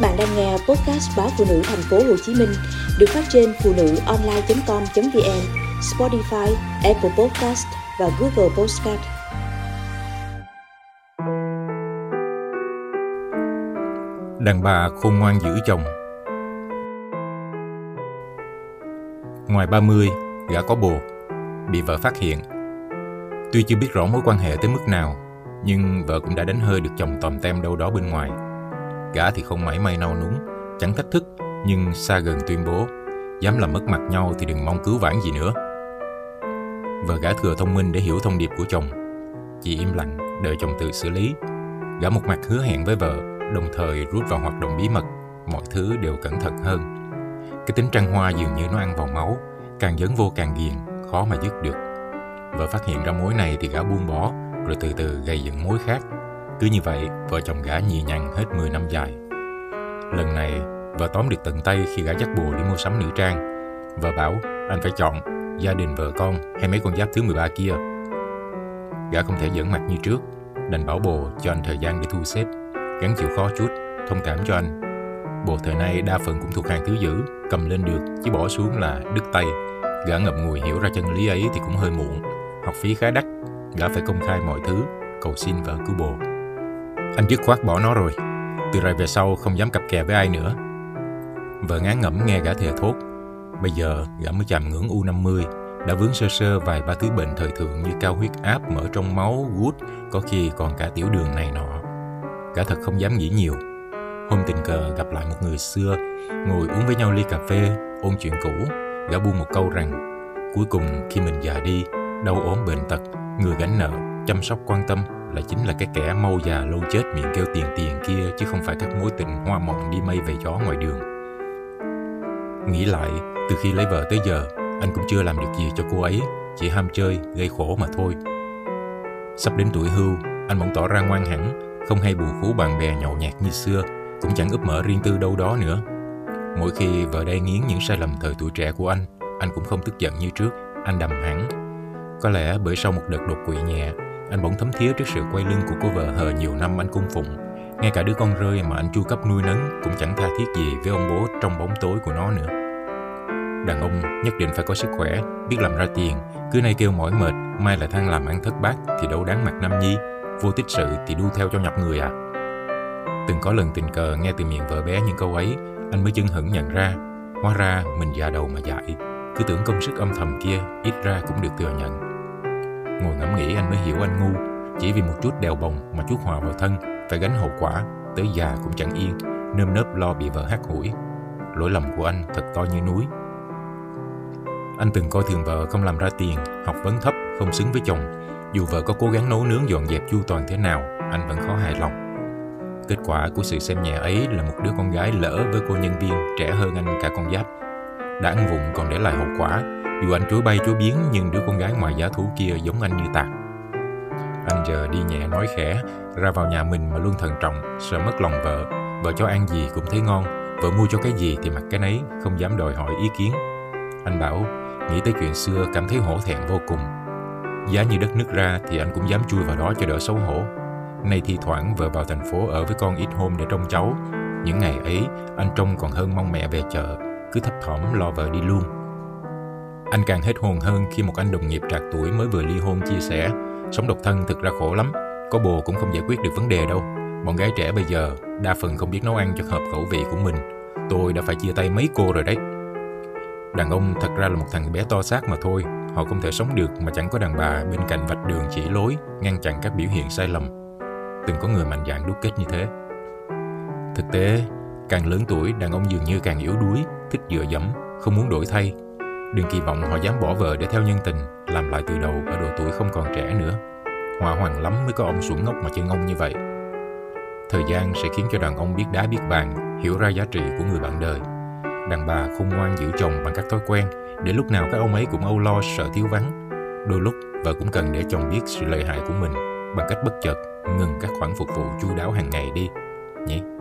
Các bạn đang nghe podcast báo Phụ Nữ Thành phố Hồ Chí Minh được phát trên phunuonline.com.vn, Spotify, Apple Podcast và Google Podcast. Đàn bà khôn ngoan giữ chồng. Ngoài 30, gã có bồ, bị vợ phát hiện. Tuy chưa biết rõ mối quan hệ tới mức nào, nhưng vợ cũng đã đánh hơi được chồng tòm tem đâu đó bên ngoài. Gã thì không mảy may nao núng, chẳng thách thức, nhưng xa gần tuyên bố, dám làm mất mặt nhau thì đừng mong cứu vãn gì nữa. Vợ gã thừa thông minh để hiểu thông điệp của chồng. Chị im lặng, đợi chồng tự xử lý. Gã một mặt hứa hẹn với vợ, đồng thời rút vào hoạt động bí mật, mọi thứ đều cẩn thận hơn. Cái tính trăng hoa dường như nó ăn vào máu, càng dấn vô càng ghiền, khó mà dứt được. Vợ phát hiện ra mối này thì gã buông bỏ, rồi từ từ gây dựng mối khác. Cứ như vậy, vợ chồng gã nhì nhằn hết 10 năm dài. Lần này, vợ tóm được tận tay khi gã dắt bồ đi mua sắm nữ trang. Vợ bảo, anh phải chọn, gia đình vợ con hay mấy con giáp thứ 13 kia. Gã không thể giỡn mặt như trước, đành bảo bồ cho anh thời gian để thu xếp, gắng chịu khó chút, thông cảm cho anh. Bồ thời nay đa phần cũng thuộc hàng thứ dữ, cầm lên được, chứ bỏ xuống là đứt tay. Gã ngậm ngùi hiểu ra chân lý ấy thì cũng hơi muộn, học phí khá đắt, gã phải công khai mọi thứ, cầu xin vợ cứu bồ. Anh dứt khoát bỏ nó rồi, từ rày về sau không dám cặp kè với ai nữa. Vợ ngán ngẩm nghe gã thề thốt. Bây giờ gã mới chạm ngưỡng U50, đã vướng sơ sơ vài ba thứ bệnh thời thượng như cao huyết áp, mỡ trong máu, gút, có khi còn cả tiểu đường này nọ. Gã thật không dám nghĩ nhiều. Hôm tình cờ gặp lại một người xưa, ngồi uống với nhau ly cà phê, ôn chuyện cũ, gã buông một câu rằng cuối cùng khi mình già đi, đau ốm bệnh tật, người gánh nợ, chăm sóc quan tâm là chính là cái kẻ mau già lâu chết miệng kêu tiền tiền kia, chứ không phải các mối tình hoa mộng đi mây về gió ngoài đường. Nghĩ lại, từ khi lấy vợ tới giờ, anh cũng chưa làm được gì cho cô ấy, chỉ ham chơi, gây khổ mà thôi. Sắp đến tuổi hưu, anh bỗng tỏ ra ngoan hẳn, không hay bù khú bạn bè nhậu nhẹt như xưa, cũng chẳng úp mở riêng tư đâu đó nữa. Mỗi khi vợ đay nghiến những sai lầm thời tuổi trẻ của anh cũng không tức giận như trước, anh đằm hẳn. Có lẽ bởi sau một đợt đột quỵ nhẹ, anh bỗng thấm thía trước sự quay lưng của cô vợ hờ nhiều năm anh cung phụng. Ngay cả đứa con rơi mà anh chu cấp nuôi nấng cũng chẳng tha thiết gì với ông bố trong bóng tối của nó nữa. Đàn ông nhất định phải có sức khỏe, biết làm ra tiền, cứ nay kêu mỏi mệt, mai là than làm ăn thất bát thì đâu đáng mặt nam nhi, vô tích sự thì đu theo cho nhọc người à. Từng có lần tình cờ nghe từ miệng vợ bé những câu ấy, anh mới chưng hửng nhận ra, hóa ra mình già đầu mà dại, cứ tưởng công sức âm thầm kia ít ra cũng được thừa nhận. Ngồi ngẫm nghĩ anh mới hiểu anh ngu, chỉ vì một chút đèo bồng mà chuốc họa vào thân, phải gánh hậu quả, tới già cũng chẳng yên, nơm nớp lo bị vợ hắt hủi. Lỗi lầm của anh thật to như núi. Anh từng coi thường vợ không làm ra tiền, học vấn thấp, không xứng với chồng, dù vợ có cố gắng nấu nướng dọn dẹp chu toàn thế nào, anh vẫn khó hài lòng. Kết quả của sự xem nhẹ ấy là một đứa con gái lỡ với cô nhân viên trẻ hơn anh cả con giáp. Đã ăn vụng còn để lại hậu quả, dù anh chối bay chối biến nhưng đứa con gái ngoài giá thú kia giống anh như tạc. Anh giờ đi nhẹ nói khẽ, ra vào nhà mình mà luôn thận trọng, sợ mất lòng vợ. Vợ cho ăn gì cũng thấy ngon, vợ mua cho cái gì thì mặc cái nấy, không dám đòi hỏi ý kiến. Anh bảo, nghĩ tới chuyện xưa cảm thấy hổ thẹn vô cùng. Giá như đất nứt ra thì anh cũng dám chui vào đó cho đỡ xấu hổ. Nay thi thoảng vợ vào thành phố ở với con ít hôm để trông cháu. Những ngày ấy, anh trông còn hơn mong mẹ về chợ, cứ thấp thỏm lo vợ đi luôn. Anh càng hết hồn hơn khi một anh đồng nghiệp trạc tuổi mới vừa ly hôn chia sẻ, sống độc thân thực ra khổ lắm, có bồ cũng không giải quyết được vấn đề đâu. Bọn gái trẻ bây giờ đa phần không biết nấu ăn cho hợp khẩu vị của mình. Tôi đã phải chia tay mấy cô rồi đấy. Đàn ông thật ra là một thằng bé to xác mà thôi, họ không thể sống được mà chẳng có đàn bà bên cạnh vạch đường chỉ lối, ngăn chặn các biểu hiện sai lầm. Từng có người mạnh dạn đúc kết như thế. Thực tế, càng lớn tuổi đàn ông dường như càng yếu đuối, thích dựa dẫm, không muốn đổi thay. Đừng kỳ vọng họ dám bỏ vợ để theo nhân tình, làm lại từ đầu ở độ tuổi không còn trẻ nữa. Hòa hoàng lắm mới có ông xuẩn ngốc mà chân ông như vậy. Thời gian sẽ khiến cho đàn ông biết đá biết bàn, hiểu ra giá trị của người bạn đời. Đàn bà khôn ngoan giữ chồng bằng các thói quen, để lúc nào các ông ấy cũng âu lo sợ thiếu vắng. Đôi lúc vợ cũng cần để chồng biết sự lợi hại của mình, bằng cách bất chợt ngừng các khoản phục vụ chu đáo hàng ngày đi nhé.